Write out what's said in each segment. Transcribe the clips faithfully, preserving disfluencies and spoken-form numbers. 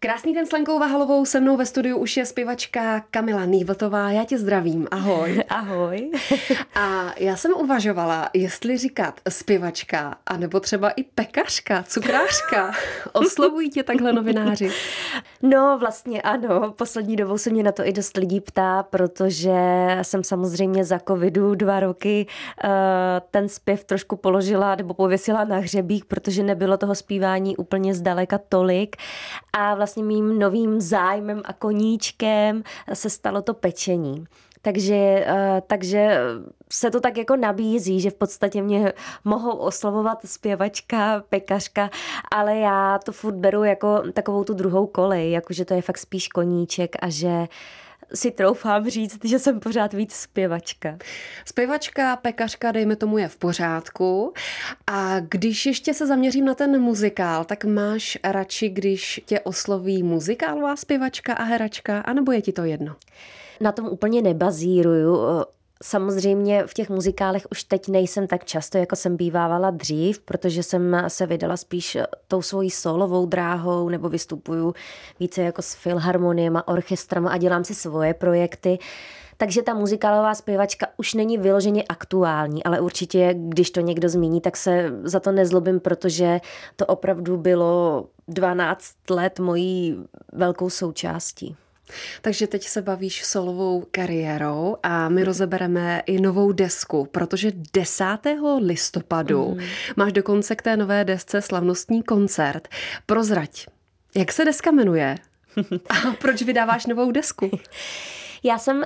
Krásný den s Lenkou Vahalovou, se mnou ve studiu už je zpěvačka Kamila Nývltová. Já tě zdravím, ahoj. Ahoj. A já jsem uvažovala, jestli říkat zpěvačka, anebo třeba i pekařka, cukrářka. Oslovují tě takhle novináři? No vlastně ano, poslední dobou se mě na to i dost lidí ptá, protože jsem samozřejmě za covidu dva roky ten zpěv trošku položila nebo pověsila na hřebík, protože nebylo toho zpívání úplně zdaleka tolik. A vlastně Vlastně mým novým zájmem a koníčkem se stalo to pečení. Takže, takže se to tak jako nabízí, že v podstatě mě mohou oslovovat zpěvačka, pekařka, ale já to furt beru jako takovou tu druhou kolej, jakože to je fakt spíš koníček a že si troufám říct, že jsem pořád víc zpěvačka. Zpěvačka, pekařka, dejme tomu, je v pořádku. A když ještě se zaměřím na ten muzikál, tak máš radši, když tě osloví muzikálová zpěvačka a heračka, anebo je ti to jedno? Na tom úplně nebazíruju. Samozřejmě v těch muzikálech už teď nejsem tak často, jako jsem bývávala dřív, protože jsem se vydala spíš tou svojí solovou dráhou nebo vystupuju více jako s filharmoniemi, orchestrama a dělám si svoje projekty. Takže ta muzikálová zpěvačka už není vyloženě aktuální, ale určitě, když to někdo zmíní, tak se za to nezlobím, protože to opravdu bylo dvanáct let mojí velkou součástí. Takže teď se bavíš solovou kariérou a my rozebereme i novou desku, protože desátého listopadu mm. máš dokonce k té nové desce slavnostní koncert. Prozrať, jak se deska jmenuje a proč vydáváš novou desku? Já jsem uh,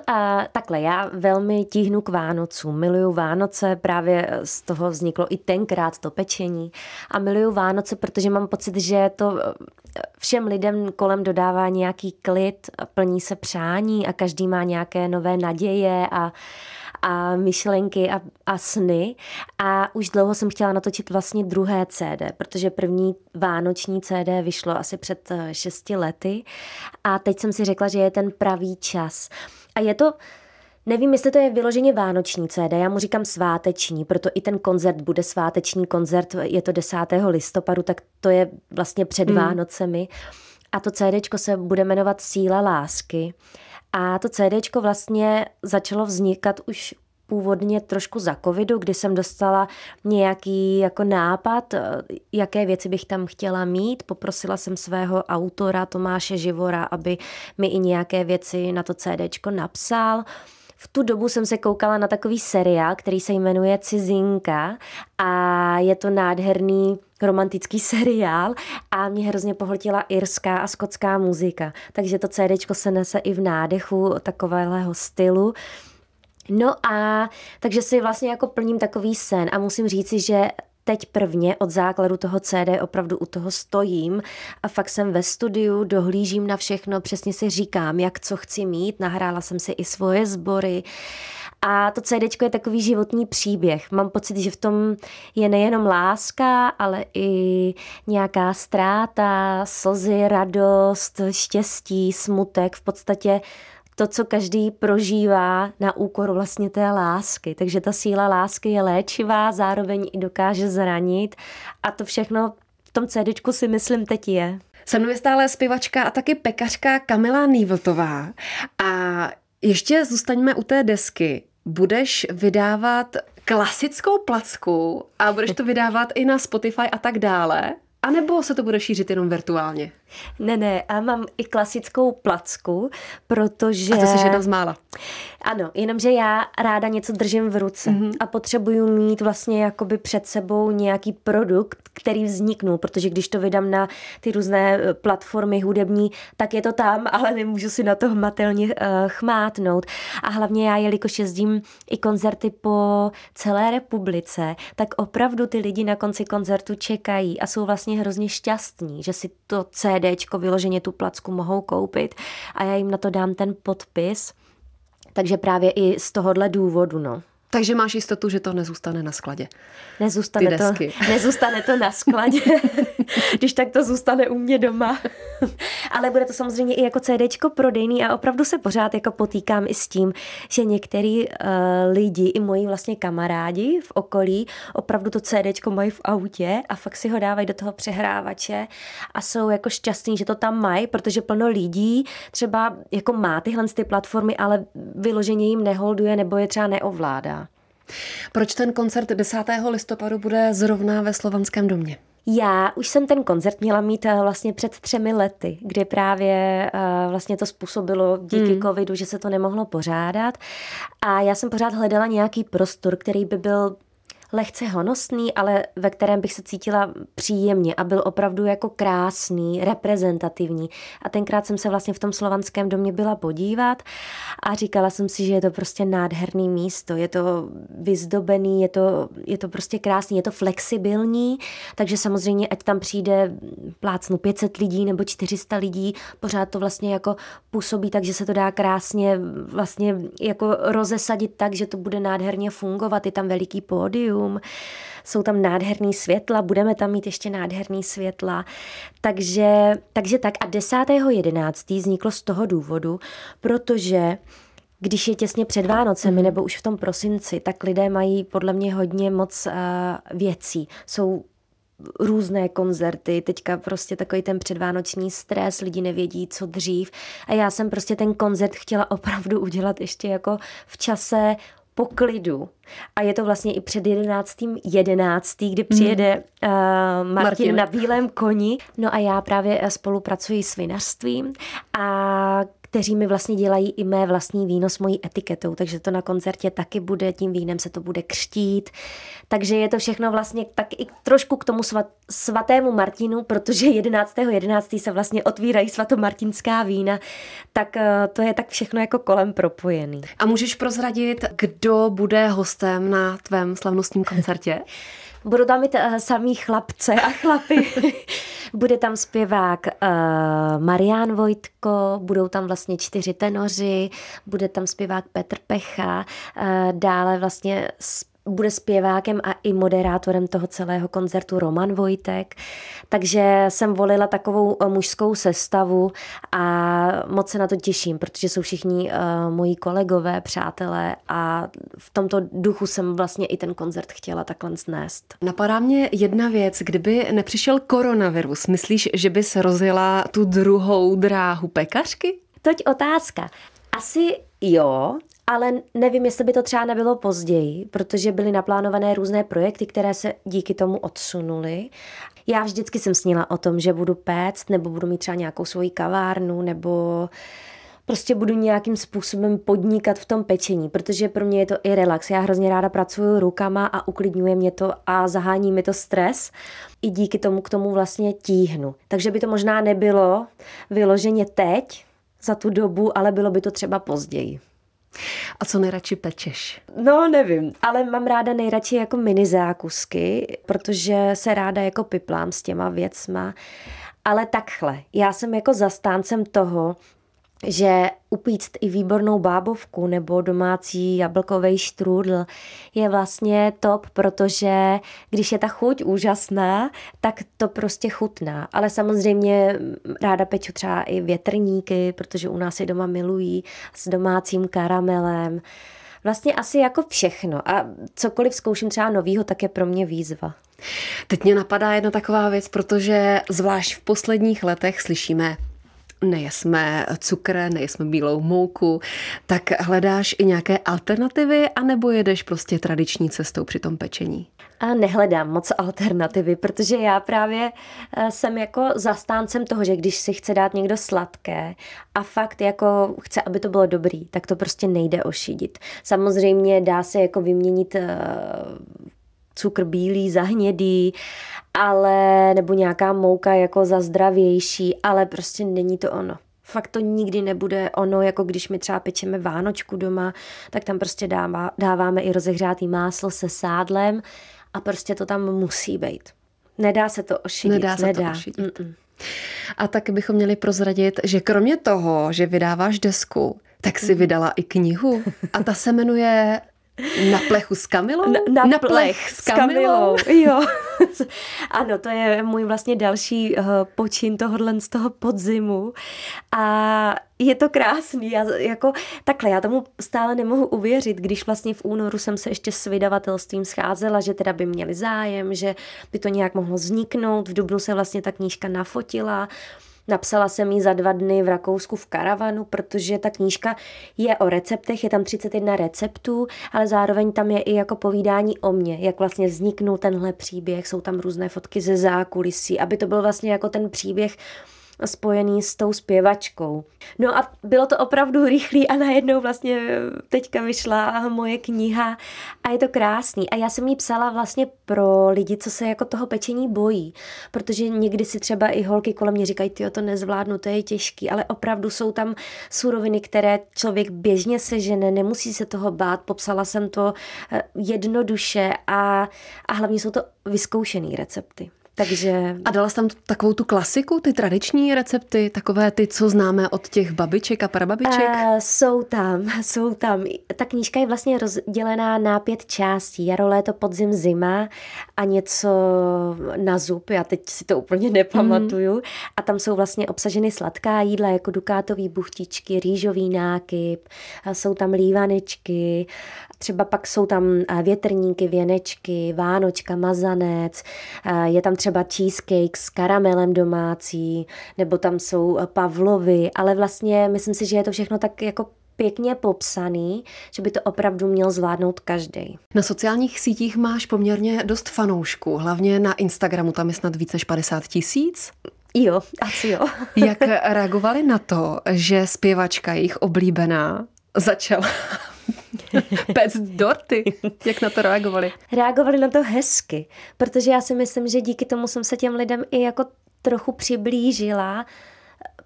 takhle, já velmi tíhnu k Vánocům, miluju Vánoce, právě z toho vzniklo i tenkrát to pečení a miluju Vánoce, protože mám pocit, že to všem lidem kolem dodává nějaký klid, plní se přání a každý má nějaké nové naděje a, a myšlenky a, a sny a už dlouho jsem chtěla natočit vlastně druhé C D, protože první vánoční C D vyšlo asi před šesti lety a teď jsem si řekla, že je ten pravý čas. A je to, nevím, jestli to je vyloženě vánoční C D, já mu říkám sváteční, proto i ten koncert bude sváteční koncert, je to desátého listopadu, tak to je vlastně před mm. Vánocemi. A to CDčko se bude jmenovat Síla lásky. A to CDčko vlastně začalo vznikat už původně trošku za covidu, kdy jsem dostala nějaký jako nápad, jaké věci bych tam chtěla mít. Poprosila jsem svého autora Tomáše Živora, aby mi i nějaké věci na to CDčko napsal. V tu dobu jsem se koukala na takový seriál, který se jmenuje Cizinka a je to nádherný romantický seriál a mě hrozně pohltila irská a skotská muzika. Takže to CDčko se nese i v nádechu takového stylu. No a takže si vlastně jako plním takový sen a musím říci, že teď prvně od základu toho C D opravdu u toho stojím a fakt jsem ve studiu, dohlížím na všechno, přesně si říkám, jak co chci mít, nahrála jsem si i svoje sbory a to CDčko je takový životní příběh. Mám pocit, že v tom je nejenom láska, ale i nějaká ztráta, slzy, radost, štěstí, smutek, v podstatě to, co každý prožívá na úkor vlastně té lásky. Takže ta síla lásky je léčivá, zároveň i dokáže zranit a to všechno v tom CDčku si myslím teď je. Se mnou je stále zpěvačka a taky pekařka Kamila Nývltová. A ještě zůstaňme u té desky. Budeš vydávat klasickou placku a budeš to vydávat i na Spotify a tak dále? A nebo se to bude šířit jenom virtuálně? Ne, ne, a mám i klasickou placku, protože... A to jsi jedna z mála. Ano, jenomže já ráda něco držím v ruce mm-hmm. a potřebuju mít vlastně jakoby před sebou nějaký produkt, který vzniknul, protože když to vydám na ty různé platformy hudební, tak je to tam, ale nemůžu si na to hmatelně uh, chmátnout. A hlavně já, jelikož jezdím i koncerty po celé republice, tak opravdu ty lidi na konci koncertu čekají a jsou vlastně hrozně šťastní, že si to C D DDčko, vyloženě tu placku mohou koupit a já jim na to dám ten podpis. Takže právě i z tohohle důvodu, no. Takže máš jistotu, že to nezůstane na skladě. Nezůstane, to, nezůstane to na skladě. Když tak to zůstane u mě doma. ale bude to samozřejmě i jako CDčko prodejný a opravdu se pořád jako potýkám i s tím, že některý uh, lidi, i moji vlastně kamarádi v okolí, opravdu to CDčko mají v autě a fakt si ho dávají do toho přehrávače a jsou jako šťastní, že to tam mají, protože plno lidí třeba jako má tyhle ty platformy, ale vyloženě jim neholduje nebo je třeba neovládá. Proč ten koncert desátého listopadu bude zrovna ve Slovanském domě? Já už jsem ten koncert měla mít vlastně před třemi lety, kdy právě uh, vlastně to způsobilo díky mm. covidu, že se to nemohlo pořádat. A já jsem pořád hledala nějaký prostor, který by byl lehce honosný, ale ve kterém bych se cítila příjemně a byl opravdu jako krásný, reprezentativní. A tenkrát jsem se vlastně v tom Slovanském domě byla podívat a říkala jsem si, že je to prostě nádherný místo, je to vyzdobený, je to, je to prostě krásný, je to flexibilní, takže samozřejmě, ať tam přijde plácnu pět set lidí nebo čtyři sta lidí, pořád to vlastně jako působí, takže se to dá krásně vlastně jako rozesadit tak, že to bude nádherně fungovat, je tam veliký pódium, jsou tam nádherný světla, budeme tam mít ještě nádherný světla. Takže, takže tak a desátého jedenáctého vzniklo z toho důvodu, protože když je těsně před Vánocemi nebo už v tom prosinci, tak lidé mají podle mě hodně moc uh, věcí. Jsou různé koncerty, teďka prostě takový ten předvánoční stres, lidi nevědí, co dřív. A já jsem prostě ten koncert chtěla opravdu udělat ještě jako v čase po klidu. A je to vlastně i před jedenáctým jedenáctý, kdy přijede uh, Martin, Martin na bílém koni. No a já právě spolupracuji s vinařstvím a kteří mi vlastně dělají i mé vlastní víno s mojí etiketou, takže to na koncertě taky bude, tím vínem se to bude křtít. Takže je to všechno vlastně tak i trošku k tomu svat, svatému Martinu, protože jedenáctého jedenáctého se vlastně otvírají svatomartinská vína, tak to je tak všechno jako kolem propojený. A můžeš prozradit, kdo bude hostem na tvém slavnostním koncertě? Budou tam mít uh, samý chlapce a chlapy. Bude tam zpěvák uh, Marián Vojtko, budou tam vlastně čtyři tenoři, bude tam zpěvák Petr Pecha, uh, dále vlastně sp- bude zpěvákem a i moderátorem toho celého koncertu Roman Vojtek. Takže jsem volila takovou mužskou sestavu a moc se na to těším, protože jsou všichni uh, moji kolegové, přátelé a v tomto duchu jsem vlastně i ten koncert chtěla takhle znést. Napadá mě jedna věc, kdyby nepřišel koronavirus, myslíš, že by se rozjela tu druhou dráhu pekařky? Toť otázka. Asi jo, ale nevím, jestli by to třeba nebylo později, protože byly naplánované různé projekty, které se díky tomu odsunuly. Já vždycky jsem snila o tom, že budu péct, nebo budu mít třeba nějakou svoji kavárnu, nebo prostě budu nějakým způsobem podnikat v tom pečení, protože pro mě je to i relax. Já hrozně ráda pracuju rukama a uklidňuje mě to a zahání mi to stres. I díky tomu k tomu vlastně tíhnu. Takže by to možná nebylo vyloženě teď za tu dobu, ale bylo by to třeba později. A co nejradši pečeš? No nevím, ale mám ráda nejradši jako mini zákusky, protože se ráda jako piplám s těma věcma. Ale takhle, já jsem jako zastáncem toho, že upíct i výbornou bábovku nebo domácí jablkový štrůdl je vlastně top, protože když je ta chuť úžasná, tak to prostě chutná. Ale samozřejmě ráda peču třeba i větrníky, protože u nás je doma milují s domácím karamelem. Vlastně asi jako všechno a cokoliv zkouším třeba novýho, tak je pro mě výzva. Teď mě napadá jedna taková věc, protože zvlášť v posledních letech slyšíme: nejsme cukr, nejsme bílou mouku, tak hledáš i nějaké alternativy, anebo jedeš prostě tradiční cestou při tom pečení? A nehledám moc alternativy, protože já právě jsem jako zastáncem toho, že když si chce dát někdo sladké a fakt jako chce, aby to bylo dobrý, tak to prostě nejde ošidit. Samozřejmě dá se jako vyměnit cukr bílý za hnědý, ale nebo nějaká mouka jako za zdravější, ale prostě není to ono. Fakt to nikdy nebude ono, jako když my třeba pečeme vánočku doma, tak tam prostě dává, dáváme i rozehřátý máslo se sádlem a prostě to tam musí být. Nedá se to ošidit. Nedá se nedá. to ošidit. Mm-mm. A tak bychom měli prozradit, že kromě toho, že vydáváš desku, tak si vydala i knihu a ta se jmenuje Na plechu s Kamilou? Na, na, na plech, plech s Kamilou. S Kamilou. Jo. Ano, to je můj vlastně další uh, počin tohodlen z toho podzimu. A je to krásný. Já, jako, takhle, já tomu stále nemohu uvěřit, když vlastně v únoru jsem se ještě s vydavatelstvím scházela, že teda by měli zájem, že by to nějak mohlo vzniknout. V dubnu se vlastně ta knížka nafotila. Napsala jsem ji za dva dny v Rakousku v karavanu, protože ta knížka je o receptech, je tam třicet jedna receptů, ale zároveň tam je i jako povídání o mně, jak vlastně vzniknul tenhle příběh, jsou tam různé fotky ze zákulisí, aby to byl vlastně jako ten příběh spojený s tou zpěvačkou. No a bylo to opravdu rychlý a najednou vlastně teďka vyšla moje kniha a je to krásný. A já jsem ji psala vlastně pro lidi, co se jako toho pečení bojí, protože někdy si třeba i holky kolem mě říkají, tyjo, to nezvládnu, to je těžký, ale opravdu jsou tam suroviny, které člověk běžně sežene, nemusí se toho bát, popsala jsem to jednoduše a, a hlavně jsou to vyzkoušený recepty. Takže... A dala jsi tam takovou tu klasiku, ty tradiční recepty, takové ty, co známe od těch babiček a prababiček? Uh, jsou tam, jsou tam. Ta knížka je vlastně rozdělená na pět částí. Jaro, léto, podzim, zima a něco na zub, já teď si to úplně nepamatuju. Mm. A tam jsou vlastně obsaženy sladká jídla, jako dukátový buchtičky, rýžový nákyp, jsou tam lívanečky, třeba pak jsou tam větrníky, věnečky, vánočka, mazanec, je tam třeba cheesecake s karamelem domácí, nebo tam jsou pavlovy, ale vlastně myslím si, že je to všechno tak jako pěkně popsaný, že by to opravdu měl zvládnout každý. Na sociálních sítích máš poměrně dost fanoušků, hlavně na Instagramu, tam je snad více než padesát tisíc. Jo, asi jo. Jak reagovali na to, že zpěvačka jejich oblíbená začala pec dorty? Jak na to reagovali? Reagovali na to hezky, protože já si myslím, že díky tomu jsem se těm lidem i jako trochu přiblížila,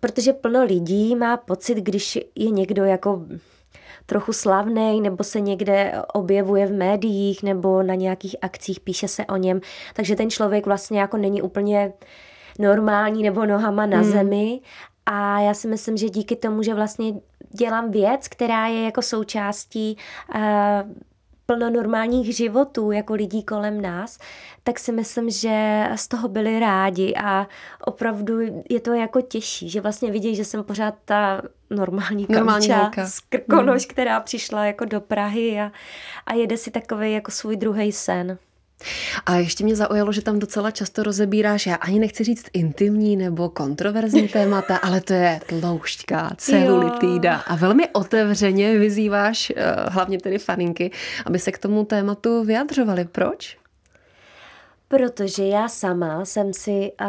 protože plno lidí má pocit, když je někdo jako trochu slavnej, nebo se někde objevuje v médiích, nebo na nějakých akcích píše se o něm, takže ten člověk vlastně jako není úplně normální nebo nohama na hmm. zemi. A já si myslím, že díky tomu, že vlastně dělám věc, která je jako součástí uh, plno normálních životů, jako lidí kolem nás, tak si myslím, že z toho byli rádi a opravdu je to jako těžší, že vlastně vidějí, že jsem pořád ta normální kamča z Krkonoš, hmm. která přišla jako do Prahy a, a jede si takovej jako svůj druhý sen. A ještě mě zaujalo, že tam docela často rozebíráš, já ani nechci říct intimní nebo kontroverzní témata, ale to je tloušťka, celulitida a velmi otevřeně vyzýváš hlavně tedy faninky, aby se k tomu tématu vyjadřovali. Proč? Protože já sama jsem si uh,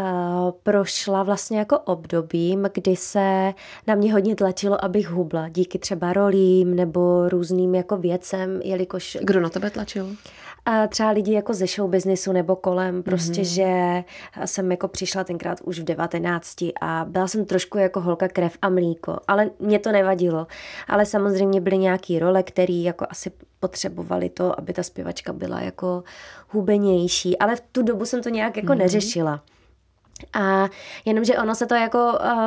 prošla vlastně jako obdobím, kdy se na mě hodně tlačilo, abych hubla. Díky třeba rolím nebo různým jako věcem, jelikož... Kdo na tebe tlačil? Uh, třeba lidi jako ze showbiznisu nebo kolem. Prostě, mm-hmm. že jsem jako přišla tenkrát už v devatenácti a byla jsem trošku jako holka krev a mlíko. Ale mě to nevadilo. Ale samozřejmě byly nějaký role, které jako asi potřebovali to, aby ta zpěvačka byla jako hubenější. Ale v tu dobu jsem to nějak jako mm-hmm. neřešila. A jenomže ono se to jako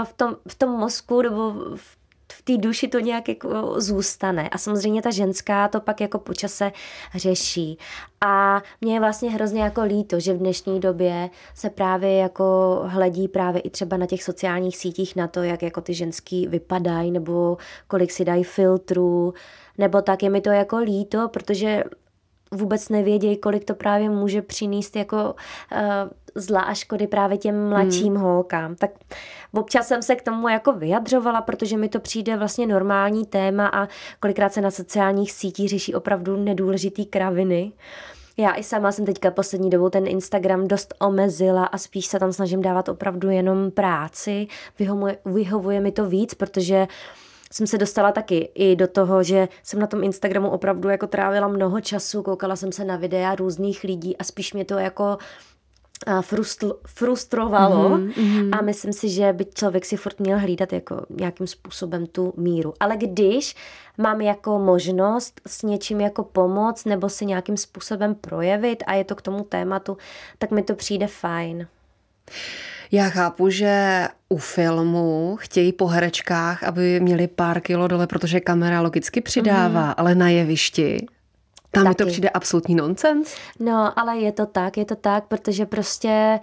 v tom, v tom mozku nebo v v té duši to nějak jako zůstane. A samozřejmě ta ženská to pak jako po čase řeší. A mě je vlastně hrozně jako líto, že v dnešní době se právě jako hledí právě i třeba na těch sociálních sítích na to, jak jako ty ženský vypadají, nebo kolik si dají filtrů, nebo tak. Je mi to jako líto, protože vůbec nevědějí, kolik to právě může přinést jako uh, zlá a škody právě těm mladším hmm. holkám. Tak občas jsem se k tomu jako vyjadřovala, protože mi to přijde vlastně normální téma a kolikrát se na sociálních sítích řeší opravdu nedůležitý kraviny. Já i sama jsem teďka poslední dobou ten Instagram dost omezila a spíš se tam snažím dávat opravdu jenom práci. Vyhovuje, vyhovuje mi to víc, protože jsem se dostala taky i do toho, že jsem na tom Instagramu opravdu jako trávila mnoho času, koukala jsem se na videa různých lidí a spíš mě to jako frustl, frustrovalo mm, mm. a myslím si, že by člověk si furt měl hlídat jako nějakým způsobem tu míru. Ale když mám jako možnost s něčím jako pomoct nebo se nějakým způsobem projevit a je to k tomu tématu, tak mi to přijde fajn. Já chápu, že u filmu chtějí po herečkách, aby měli pár kilo dole, protože kamera logicky přidává, mm. ale na jevišti Tam mi to přijde absolutní nonsens. No, ale je to tak, je to tak, protože prostě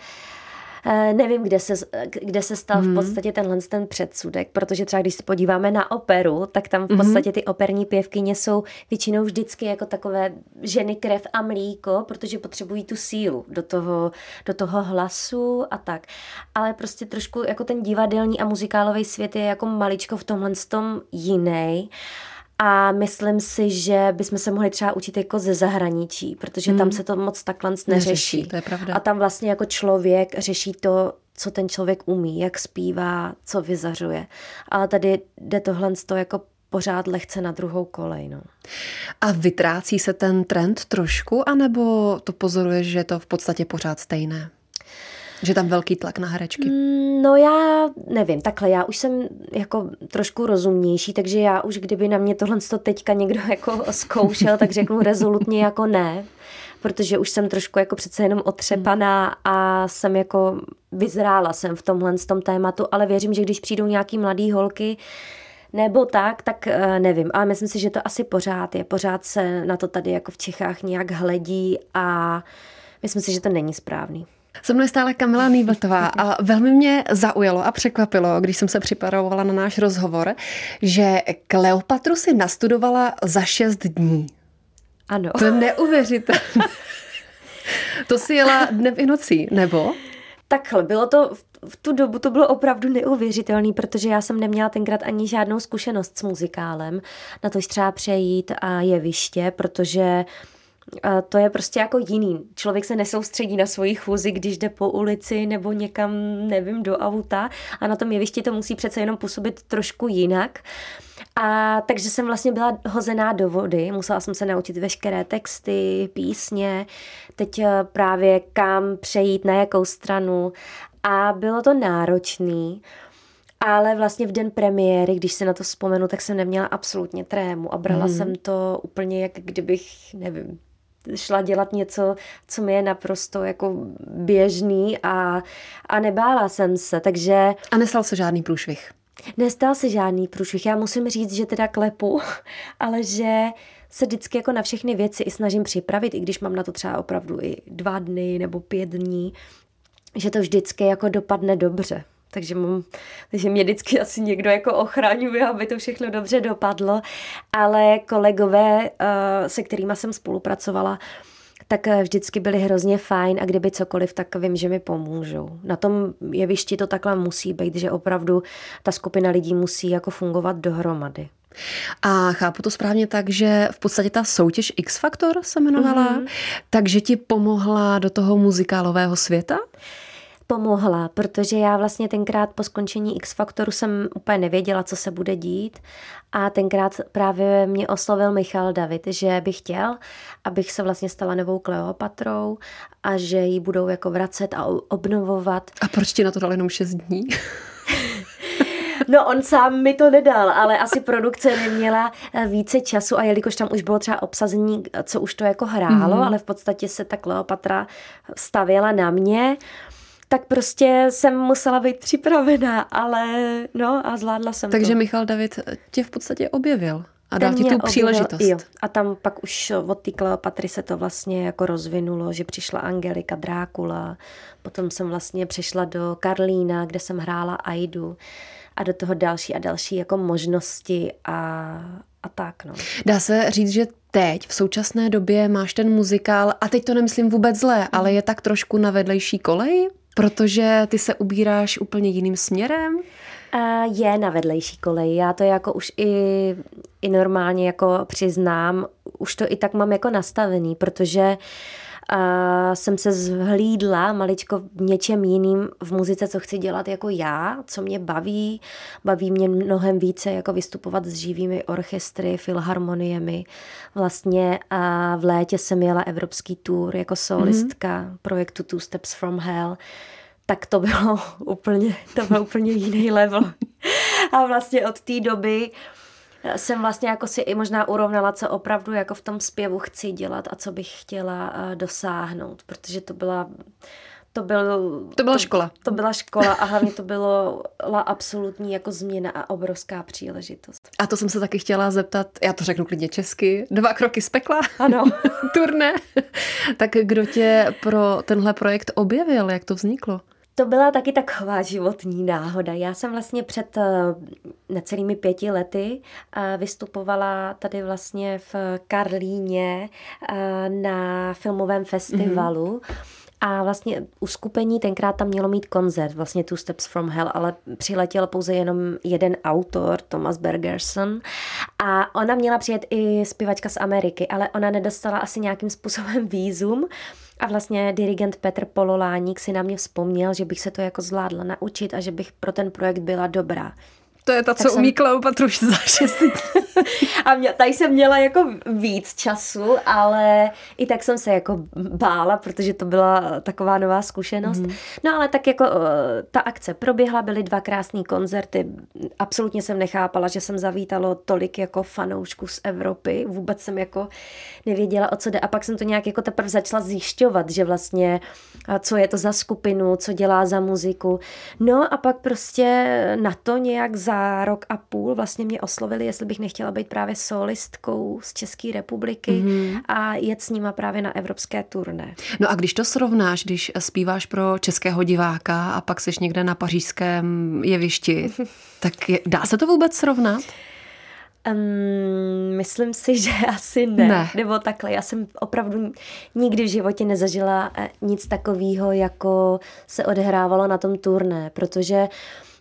nevím, kde se, kde se stal v podstatě tenhle ten předsudek, protože třeba když se podíváme na operu, tak tam v podstatě ty operní pěvkyně jsou většinou vždycky jako takové ženy krev a mlíko, protože potřebují tu sílu do toho, do toho hlasu a tak. Ale prostě trošku jako ten divadelní a muzikálový svět je jako maličko v tomhle tom jiný. A myslím si, že bychom se mohli třeba učit jako ze zahraničí, protože hmm. tam se to moc takhle neřeší. neřeší. To je pravda. A tam vlastně jako člověk řeší to, co ten člověk umí, jak zpívá, co vyzařuje. Ale tady jde tohle z toho jako pořád lehce na druhou kolej. No. A vytrácí se ten trend trošku, anebo to pozoruješ, že je to v podstatě pořád stejné? Že tam velký tlak na herečky? No já nevím, takhle, já už jsem jako trošku rozumnější, takže já už kdyby na mě tohle teďka někdo jako zkoušel, tak řeknu rezolutně jako ne, protože už jsem trošku jako přece jenom otřepaná a jsem jako vyzrála jsem v tomhle z tom tématu, ale věřím, že když přijdou nějaký mladý holky nebo tak, tak nevím, ale myslím si, že to asi pořád je, pořád se na to tady jako v Čechách nějak hledí a myslím si, že to není správný. Se mnou je stále Kamila Nývltová a velmi mě zaujalo a překvapilo, když jsem se připravovala na náš rozhovor, že Kleopatru si nastudovala za šest dní. Ano. To je neuvěřitelné. To si jela dnem i nocí, nebo? Takhle, bylo to, v tu dobu to bylo opravdu neuvěřitelné, protože já jsem neměla tenkrát ani žádnou zkušenost s muzikálem. Na to třeba přejít a jeviště, protože to je prostě jako jiný. Člověk se nesoustředí na svoji chůzi, když jde po ulici nebo někam, nevím, do auta a na tom jevišti to musí přece jenom působit trošku jinak. A takže jsem vlastně byla hozená do vody, musela jsem se naučit veškeré texty, písně, teď právě kam přejít, na jakou stranu a bylo to náročný. Ale vlastně v den premiéry, když se na to vzpomenu, tak jsem neměla absolutně trému a brala hmm. jsem to úplně jak kdybych, nevím, šla dělat něco, co mi je naprosto jako běžný a, a nebála jsem se, takže... A nestal se žádný průšvih? Nestal se žádný průšvih. Já musím říct, že teda klepu, ale že se vždycky jako na všechny věci i snažím připravit, i když mám na to třeba opravdu i dva dny nebo pět dní, že to vždycky jako dopadne dobře. Takže, mám, takže mě vždycky asi někdo jako ochraňuje, aby to všechno dobře dopadlo, ale kolegové, se kterýma jsem spolupracovala, tak vždycky byli hrozně fajn a kdyby cokoliv, tak vím, že mi pomůžou. Na tom jevišti to takhle musí být, že opravdu ta skupina lidí musí jako fungovat dohromady. A chápu to správně tak, že v podstatě ta soutěž X Factor se jmenovala, mm-hmm. takže ti pomohla do toho muzikálového světa? Pomohla, protože já vlastně tenkrát po skončení X Factoru jsem úplně nevěděla, co se bude dít a tenkrát právě mě oslovil Michal David, že by chtěl, abych se vlastně stala novou Kleopatrou a že ji budou jako vracet a obnovovat. A proč ti na to dal jenom šest dní? No on sám mi to nedal, ale asi produkce neměla více času a jelikož tam už bylo třeba obsazení, co už to jako hrálo, mm. ale v podstatě se ta Kleopatra stavěla na mě, tak prostě jsem musela být připravená, ale no a zvládla jsem Takže to. Takže Michal David tě v podstatě objevil a dal ti tu objevil, příležitost. Jo. A tam pak už od té Kleopatry se to vlastně jako rozvinulo, že přišla Angelika Drákula, potom jsem vlastně přišla do Karlína, kde jsem hrála Aidu a do toho další a další jako možnosti a, a tak. No. Dá se říct, že teď, v současné době máš ten muzikál a teď to nemyslím vůbec zlé, mm. ale je tak trošku na vedlejší kolej? Protože ty se ubíráš úplně jiným směrem? Je na vedlejší koleji. Já to jako už i, i normálně jako přiznám. Už to i tak mám jako nastavený, protože uh, jsem se zhlídla maličko v něčem jiným v muzice, co chci dělat jako já, co mě baví. Baví mě mnohem více jako vystupovat s živými orchestry, filharmoniemi. Vlastně uh, v létě jsem jela evropský tour jako solistka mm-hmm. projektu Two Steps from Hell. Tak to bylo úplně, to byl úplně jiný level. A vlastně od té doby jsem vlastně jako si i možná urovnala, co opravdu jako v tom zpěvu chci dělat a co bych chtěla dosáhnout, protože to byla, To, byl, to byla to, škola. To byla škola a hlavně to byla absolutní jako změna a obrovská příležitost. A to jsem se taky chtěla zeptat, já to řeknu klidně česky, dva kroky z pekla, ano. Turné. Tak kdo tě pro tenhle projekt objevil, jak to vzniklo? To byla taky taková životní náhoda. Já jsem vlastně před necelými pěti lety vystupovala tady vlastně v Karlíně na filmovém festivalu. Mm-hmm. A vlastně uskupení tenkrát tam mělo mít koncert, vlastně Two Steps from Hell, ale přiletěl pouze jenom jeden autor, Thomas Bergersen. A ona měla přijet i zpěvačka z Ameriky, ale ona nedostala asi nějakým způsobem vízum. A vlastně dirigent Petr Pololáník si na mě vzpomněl, že bych se to jako zvládla naučit a že bych pro ten projekt byla dobrá. To je ta, tak co jsem... umí Kleopatru už za šest. A mě, tady jsem měla jako víc času, ale i tak jsem se jako bála, protože to byla taková nová zkušenost. Mm. No ale tak jako ta akce proběhla, byly dva krásný koncerty. Absolutně jsem nechápala, že jsem zavítalo tolik jako fanoušků z Evropy. Vůbec jsem jako nevěděla, o co jde. A pak jsem to nějak jako teprve začala zjišťovat, že vlastně co je to za skupinu, co dělá za muziku. No a pak prostě na to nějak za A rok a půl vlastně mě oslovili, jestli bych nechtěla být právě solistkou z České republiky mm-hmm. a jet s nima právě na evropské turné. No a když to srovnáš, když zpíváš pro českého diváka a pak seš někde na pařížském jevišti, tak je, dá se to vůbec srovnat? Um, myslím si, že asi ne. ne. Nebo takhle, já jsem opravdu nikdy v životě nezažila nic takového, jako se odehrávalo na tom turné, protože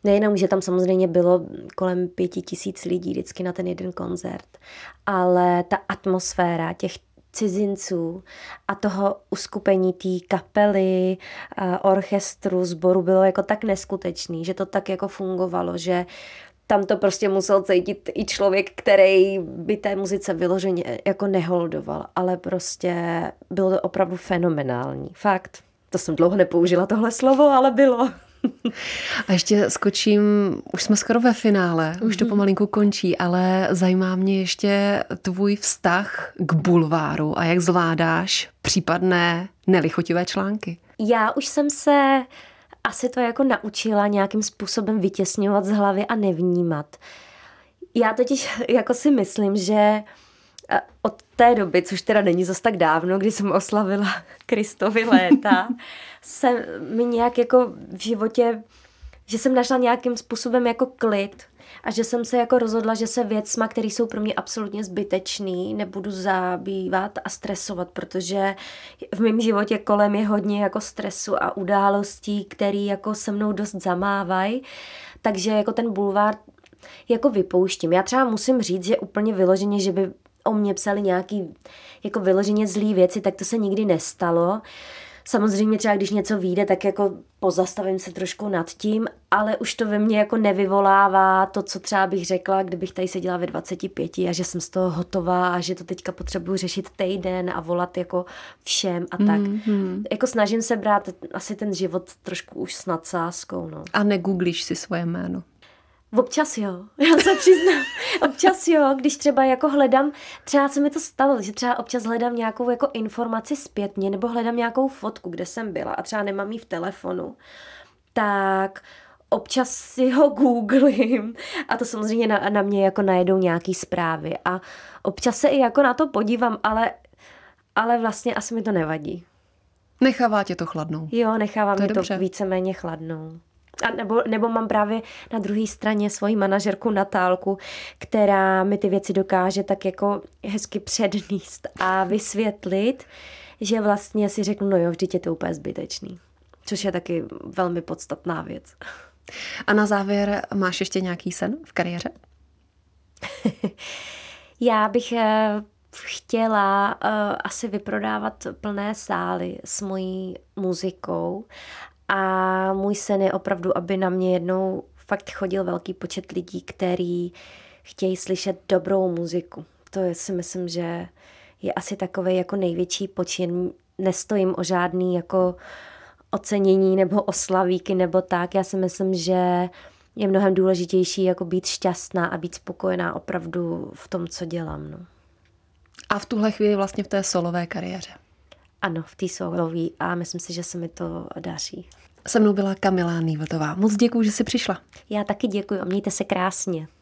nejenom, že tam samozřejmě bylo kolem pěti tisíc lidí vždycky na ten jeden koncert, ale ta atmosféra těch cizinců a toho uskupení té kapely, orchestru, sboru bylo jako tak neskutečný, že to tak jako fungovalo, že tam to prostě musel cítit i člověk, který by té muzice vyloženě jako neholdoval, ale prostě bylo to opravdu fenomenální. Fakt, to jsem dlouho nepoužila tohle slovo, ale bylo. A ještě skočím, už jsme skoro ve finále, už to pomalinku končí, ale zajímá mě ještě tvůj vztah k bulváru a jak zvládáš případné nelichotivé články. Já už jsem se asi to jako naučila nějakým způsobem vytěsňovat z hlavy a nevnímat. Já totiž jako si myslím, že od té doby, což teda není zas tak dávno, kdy jsem oslavila Kristovy léta, se mi nějak jako v životě, že jsem našla nějakým způsobem jako klid a že jsem se jako rozhodla, že se věcma, které jsou pro mě absolutně zbytečný, nebudu zabývat a stresovat, protože v mém životě kolem je hodně jako stresu a událostí, které jako se mnou dost zamávají, takže jako ten bulvár jako vypouštím. Já třeba musím říct, že úplně vyloženě, že by o mě psali nějaký jako vyloženě zlý věci, tak to se nikdy nestalo. Samozřejmě třeba, když něco vyjde, tak jako pozastavím se trošku nad tím, ale už to ve mně jako nevyvolává to, co třeba bych řekla, kdybych tady seděla ve dvaceti pěti a že jsem z toho hotová a že to teďka potřebuju řešit týden a volat jako všem a tak. Mm-hmm. Jako snažím se brát asi ten život trošku už s nadsázkou. No. A negooglíš si svoje jméno? Občas jo, já se přiznám, občas jo, když třeba jako hledám, třeba se mi to stalo, že třeba občas hledám nějakou jako informaci zpětně nebo hledám nějakou fotku, kde jsem byla a třeba nemám ji v telefonu, tak občas si ho googlím a to samozřejmě na, na mě jako najedou nějaký zprávy a občas se i jako na to podívám, ale, ale vlastně asi mi to nevadí. Nechává tě to chladnou. Jo, nechává mě to víceméně chladnou. A nebo, nebo mám právě na druhé straně svoji manažerku Natálku, která mi ty věci dokáže tak jako hezky předníst a vysvětlit, že vlastně si řeknu, no jo, vždyť je to úplně zbytečný. Což je taky velmi podstatná věc. A na závěr, máš ještě nějaký sen v kariéře? Já bych chtěla asi vyprodávat plné sály s mojí muzikou. A můj sen je opravdu, aby na mě jednou fakt chodil velký počet lidí, který chtějí slyšet dobrou muziku. To si myslím, že je asi takový jako největší počin. Nestojím o žádný jako ocenění nebo oslavíky nebo tak. Já si myslím, že je mnohem důležitější jako být šťastná a být spokojená opravdu v tom, co dělám. No. A v tuhle chvíli vlastně v té solové kariéře. ano, v té souhroví a myslím si, že se mi to daří. Se mnou byla Kamila Nývltová. Moc děkuju, že jsi přišla. Já taky děkuju a mějte se krásně.